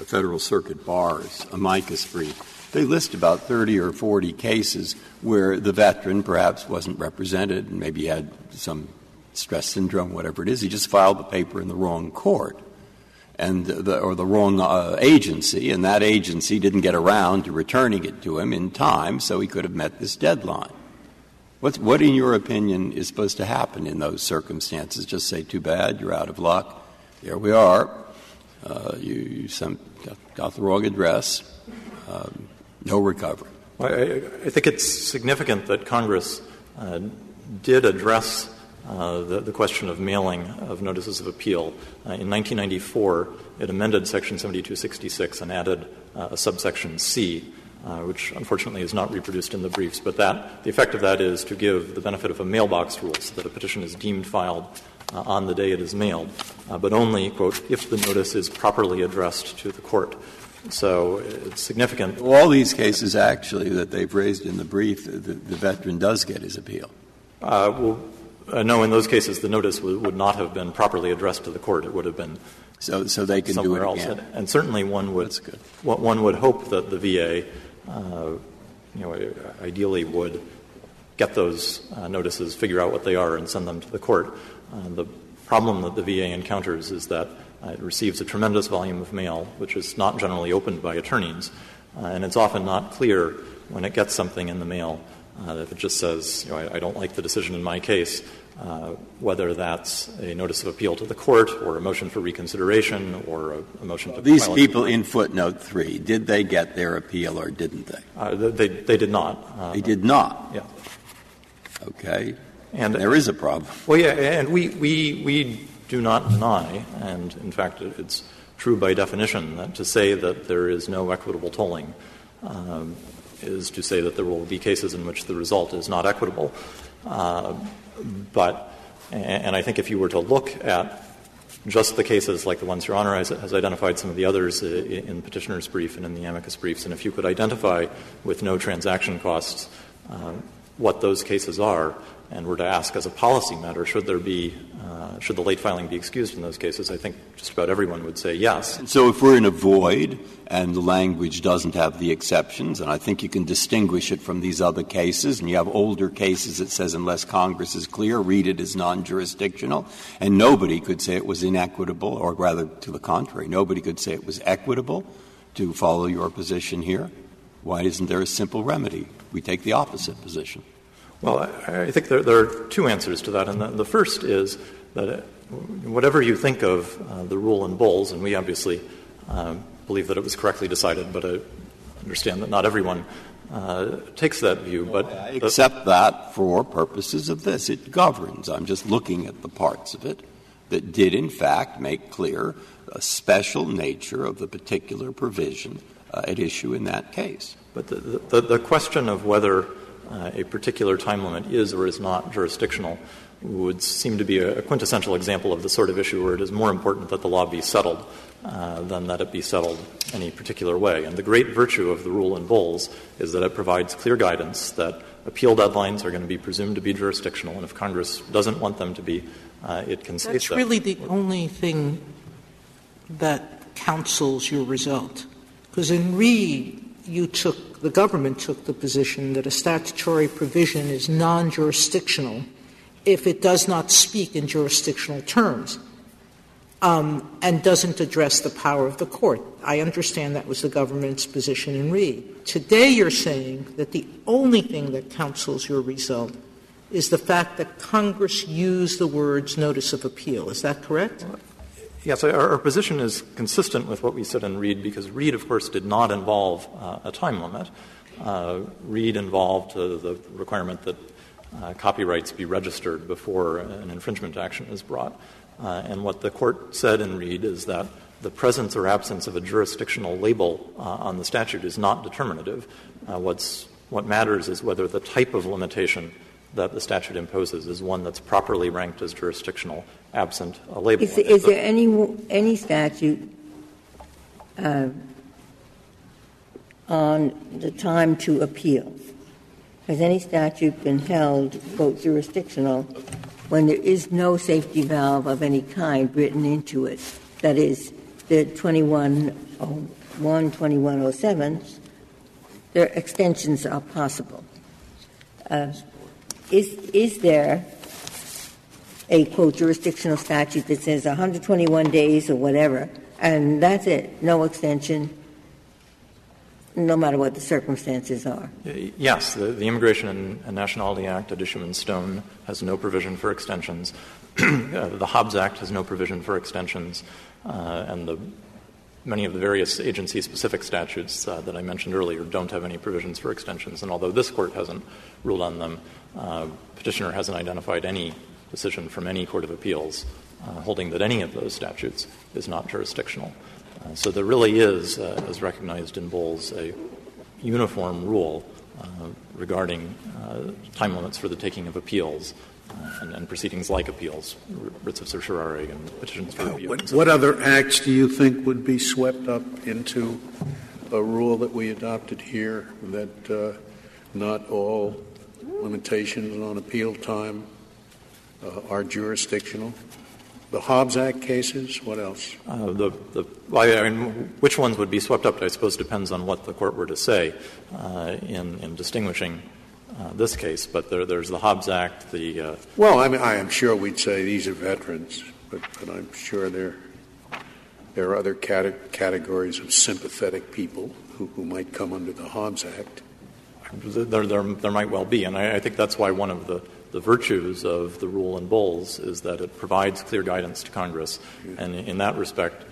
Federal Circuit Bar's amicus brief. They list about 30 or 40 cases where the veteran perhaps wasn't represented and maybe had some stress syndrome, whatever it is. He just filed the paper in the wrong court and the wrong agency, and that agency didn't get around to returning it to him in time, so he could have met this deadline. What, in your opinion, is supposed to happen in those circumstances? Just say, too bad, you're out of luck, here we are. You got the wrong address, no recovery. Well, I think it's significant that Congress did address the question of mailing of notices of appeal. In 1994, it amended Section 7266 and added a subsection C, which unfortunately is not reproduced in the briefs, but the effect of that is to give the benefit of a mailbox rule so that a petition is deemed filed on the day it is mailed, but only, quote, if the notice is properly addressed to the court. So it's significant. All these cases, actually, that they've raised in the brief, the veteran does get his appeal. No, in those cases, the notice would not have been properly addressed to the court. It would have been so they can do it again. And certainly one would hope that the VA, ideally would get those notices, figure out what they are, and send them to the court. The problem that the VA encounters is that it receives a tremendous volume of mail, which is not generally opened by attorneys, and it's often not clear when it gets something in the mail, if it just says, I don't like the decision in my case, whether that's a notice of appeal to the court or a motion for reconsideration or a motion to these people in footnote 3, did they get their appeal or didn't they? They did not. They did not? Yeah. Okay. And there is a problem. Well, yeah, and we do not deny, and in fact it's true by definition, that to say that there is no equitable tolling is to say that there will be cases in which the result is not equitable. But I think if you were to look at just the cases like the ones Your Honor has identified, some of the others in Petitioner's brief and in the amicus briefs, and if you could identify with no transaction costs what those cases are, and were to ask as a policy matter, should the late filing be excused in those cases, I think just about everyone would say yes. And so if we're in a void and the language doesn't have the exceptions, and I think you can distinguish it from these other cases, and you have older cases that says unless Congress is clear, read it as non-jurisdictional, and nobody could say it was inequitable, or rather to the contrary, nobody could say it was equitable to follow your position here. Why isn't there a simple remedy? We take the opposite position. Well, I think there are two answers to that, and the first is that whatever you think of the rule in Bowles, and we obviously believe that it was correctly decided, but I understand that not everyone takes that view. But I accept that for purposes of this. It governs. I'm just looking at the parts of it that did, in fact, make clear a special nature of the particular provision at issue in that case. But the question of whether a particular time limit is or is not jurisdictional would seem to be a quintessential example of the sort of issue where it is more important that the law be settled than that it be settled any particular way. And the great virtue of the rule in Bowles is that it provides clear guidance that appeal deadlines are going to be presumed to be jurisdictional, and if Congress doesn't want them to be, it can say so. That's really the only thing that counsels your result, because in Reed, the government took the position that a statutory provision is non-jurisdictional if it does not speak in jurisdictional terms and doesn't address the power of the court. I understand that was the government's position in Reed. Today you're saying that the only thing that counsels your result is the fact that Congress used the words notice of appeal. Is that correct? Yes, our position is consistent with what we said in Reed, because Reed, of course, did not involve a time limit. Reed involved the requirement that copyrights be registered before an infringement action is brought. And what the Court said in Reed is that the presence or absence of a jurisdictional label on the statute is not determinative. What matters is whether the type of limitation that the statute imposes is one that's properly ranked as jurisdictional, absent a label. Is there any statute on the time to appeal? Has any statute been held, quote, jurisdictional when there is no safety valve of any kind written into it? That is, the 2101, 2107, their extensions are possible. Is there a, quote, jurisdictional statute that says 121 days or whatever, and that's it, no extension, no matter what the circumstances are? Yes. The Immigration and Nationality Act at issue in Stone has no provision for extensions. The Hobbs Act has no provision for extensions. And many of the various agency-specific statutes that I mentioned earlier don't have any provisions for extensions. And although this Court hasn't ruled on them, Petitioner hasn't identified any decision from any court of appeals holding that any of those statutes is not jurisdictional. So there really is, as recognized in Bowles, a uniform rule regarding time limits for the taking of appeals and proceedings like appeals, writs of certiorari and petitions for review. What other acts do you think would be swept up into a rule that we adopted here that not all limitations on appeal time are jurisdictional? The Hobbs Act cases? What else? Which ones would be swept up, I suppose, depends on what the Court were to say in distinguishing this case. But there's the Hobbs Act, the well, I am sure we'd say these are veterans, but I'm sure there are other categories of sympathetic people who might come under the Hobbs Act. There might well be, and I think that's why one of the virtues of the rule in Bowles is that it provides clear guidance to Congress, and in that respect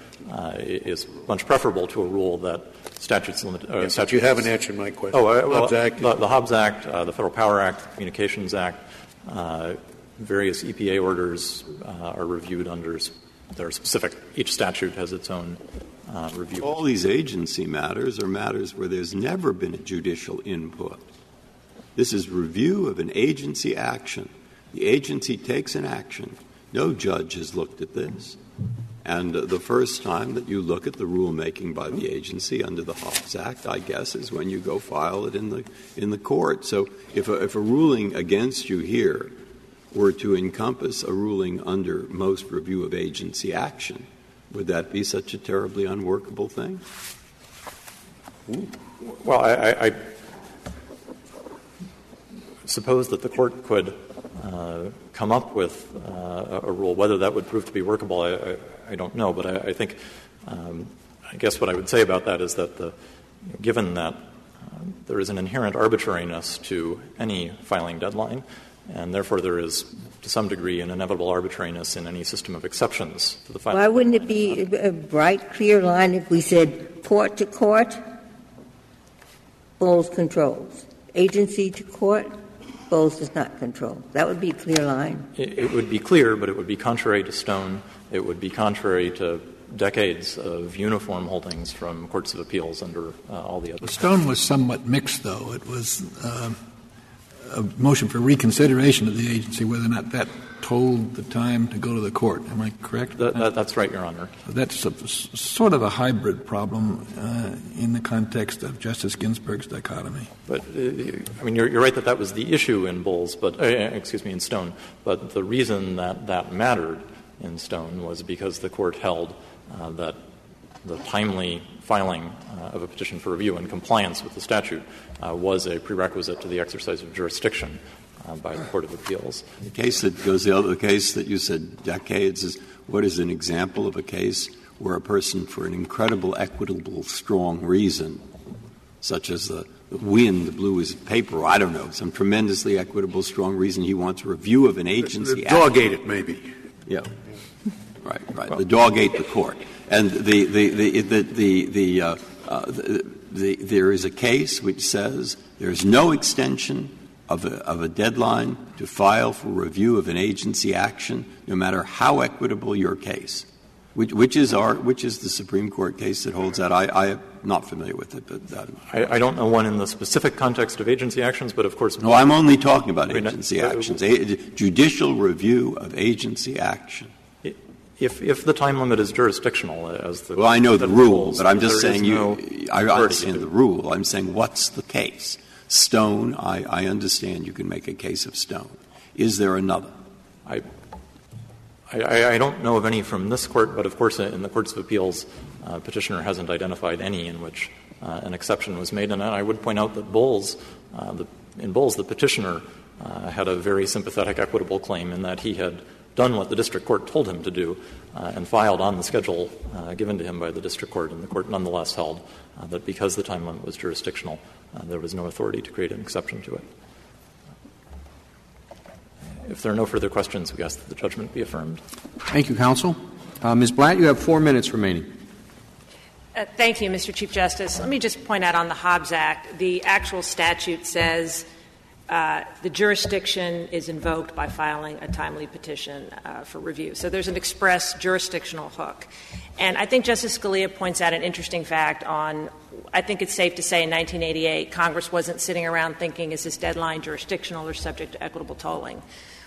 is much preferable to a rule that statutes limit. But you haven't answered my question. The Hobbs Act, the Federal Power Act, the Communications Act, various EPA orders are reviewed under their specific. Each statute has its own review. All these agency matters are matters where there's never been a judicial input. This is review of an agency action. The agency takes an action. No judge has looked at this. And the first time that you look at the rulemaking by the agency under the Hobbs Act, I guess, is when you go file it in the court. So if a ruling against you here were to encompass a ruling under most review of agency action, would that be such a terribly unworkable thing? Well, I suppose that the Court could come up with a rule. Whether that would prove to be workable, I don't know. But I think, I guess what I would say about that is that given that there is an inherent arbitrariness to any filing deadline, and therefore there is, to some degree, an inevitable arbitrariness in any system of exceptions to the filing deadline. Why wouldn't it be a bright, clear line if we said court to court, Bowles controls, agency to court, Bowles does not control? That would be a clear line. It would be clear, but it would be contrary to Stone. It would be contrary to decades of uniform holdings from courts of appeals under all the other. Stone was somewhat mixed, though. It was a motion for reconsideration of the agency, whether or not that told the time to go to the court. Am I correct? That's right, Your Honor. That's sort of a hybrid problem in the context of Justice Ginsburg's dichotomy. But, I mean, you're right that that was the issue in Bowles, but in Stone. But the reason that mattered in Stone was because the Court held that the timely filing of a petition for review in compliance with the statute was a prerequisite to the exercise of jurisdiction by the Court of Appeals. The case that goes the other case that you said decades is what is an example of a case where a person, for an incredible, equitable, strong reason, such as the wind blew his paper, I don't know, some tremendously equitable, strong reason, he wants a review of an agency. The dog ate it, maybe. Yeah. Right. Well, the dog ate the court. And there is a case which says there is no extension of a deadline to file for review of an agency action, no matter how equitable your case, which is the Supreme Court case that holds that. I am not familiar with it, but that I don't know one in the specific context of agency actions, but of course. No, I'm only talking about agency actions. Judicial review of agency action. If the time limit is jurisdictional, as the I know the rule, but I'm just saying I understand the rule. I'm saying what's the case? Stone, I understand you can make a case of Stone. Is there another? I don't know of any from this Court, but of course in the Courts of Appeals, Petitioner hasn't identified any in which an exception was made. And I would point out that in Bowles, the Petitioner had a very sympathetic, equitable claim in that he had done what the district court told him to do and filed on the schedule given to him by the district court, and the court nonetheless held that because the time limit was jurisdictional, there was no authority to create an exception to it. If there are no further questions, we ask that the judgment be affirmed. Thank you, counsel. Ms. Blatt, you have 4 minutes remaining. Thank you, Mr. Chief Justice. Let me just point out on the Hobbs Act, the actual statute says the jurisdiction is invoked by filing a timely petition for review. So there's an express jurisdictional hook. And I think Justice Scalia points out an interesting fact on — I think it's safe to say in 1988 Congress wasn't sitting around thinking, is this deadline jurisdictional or subject to equitable tolling?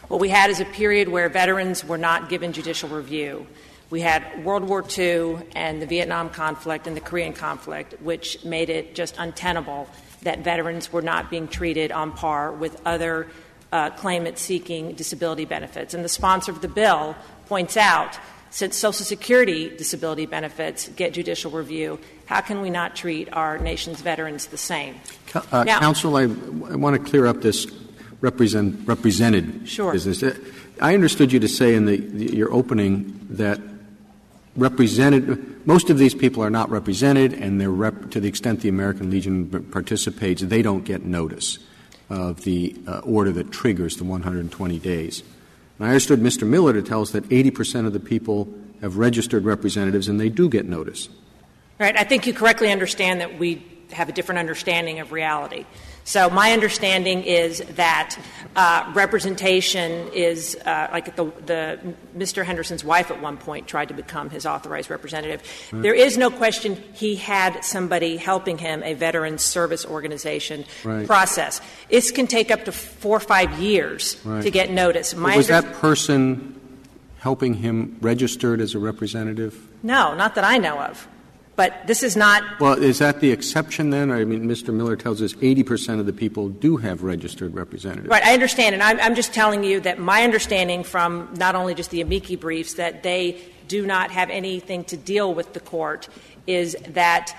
What we had is a period where veterans were not given judicial review. We had World War II and the Vietnam conflict and the Korean conflict, which made it just untenable that veterans were not being treated on par with other claimants seeking disability benefits. And the sponsor of the bill points out, since Social Security disability benefits get judicial review, how can we not treat our nation's veterans the same? Now, counsel, I want to clear up this represented sure. business. I understood you to say in your opening that most of these people are not represented, and they're to the extent the American Legion participates, they don't get notice of the order that triggers the 120 days. And I understood Mr. Miller to tell us that 80% of the people have registered representatives, and they do get notice. Right. I think you correctly understand that we have a different understanding of reality. So my understanding is that representation is like Mr. Henderson's wife at one point tried to become his authorized representative. Right. There is no question he had somebody helping him, a Veterans Service Organization right. process. It can take up to 4 or 5 years right. to get notice. Was that person helping him registered as a representative? No, not that I know of. But this is not — Well, is that the exception then? I mean, Mr. Miller tells us 80% of the people do have registered representatives. Right. I understand. And I'm just telling you that my understanding from not only just the amici briefs that they do not have anything to deal with the court is that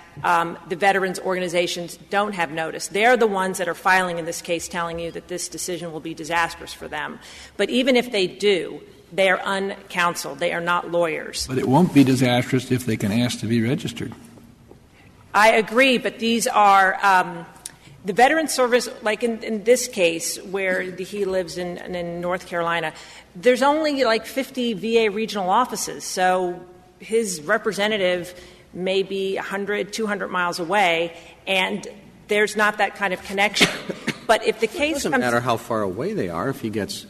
the veterans organizations don't have notice. They're the ones that are filing in this case telling you that this decision will be disastrous for them. But even if they do, they are uncounseled. They are not lawyers. But it won't be disastrous if they can ask to be registered. I agree, but these are the veteran service, like in this case where he lives in North Carolina, there's only like 50 VA regional offices. So his representative may be 100, 200 miles away, and there's not that kind of connection. But if the case comes — It doesn't matter how far away they are if he gets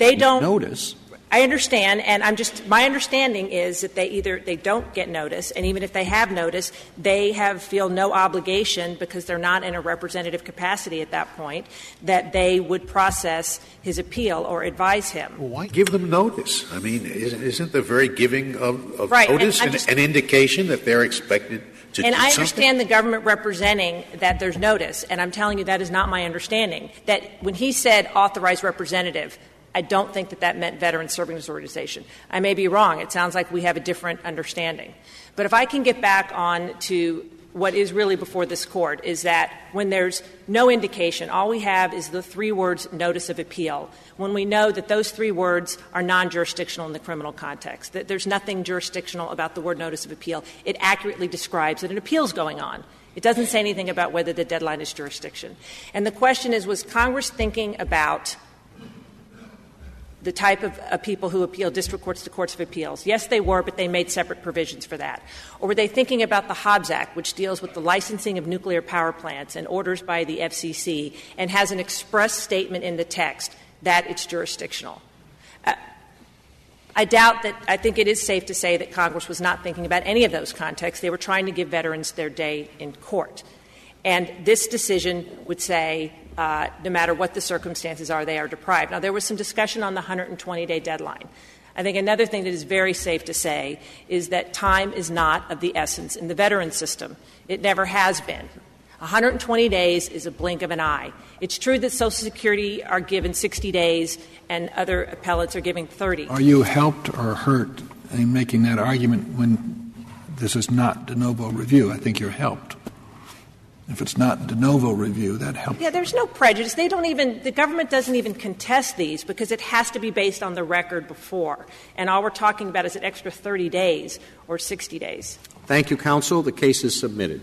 notice. I understand, and my understanding is that they don't get notice, and even if they have notice, they feel no obligation because they're not in a representative capacity at that point that they would process his appeal or advise him. Well, why give them notice? I mean, isn't the very giving of right. notice an indication that they're expected to do something? And I understand the government representing that there's notice, and I'm telling you that is not my understanding. That when he said authorized representative, I don't think that meant Veterans Service Organization. I may be wrong. It sounds like we have a different understanding. But if I can get back on to what is really before this Court is that when there's no indication, all we have is the 3 words notice of appeal, when we know that those 3 words are non-jurisdictional in the criminal context, that there's nothing jurisdictional about the word notice of appeal. It accurately describes that an appeal's going on. It doesn't say anything about whether the deadline is jurisdiction. And the question is, was Congress thinking about the type of people who appeal district courts to courts of appeals? Yes, they were, but they made separate provisions for that. Or were they thinking about the Hobbs Act, which deals with the licensing of nuclear power plants and orders by the FCC and has an express statement in the text that it's jurisdictional? I doubt that — I think it is safe to say that Congress was not thinking about any of those contexts. They were trying to give veterans their day in court. And this decision would say, no matter what the circumstances are, they are deprived. Now, there was some discussion on the 120-day deadline. I think another thing that is very safe to say is that time is not of the essence in the veteran system. It never has been. 120 days is a blink of an eye. It's true that Social Security are given 60 days and other appellates are given 30. Are you helped or hurt in making that argument when this is not de novo review? I think you're helped. If it's not de novo review, that helps. Yeah, there's no prejudice. They don't even — the government doesn't even contest these because it has to be based on the record before. And all we're talking about is an extra 30 days or 60 days. Thank you, counsel. The case is submitted.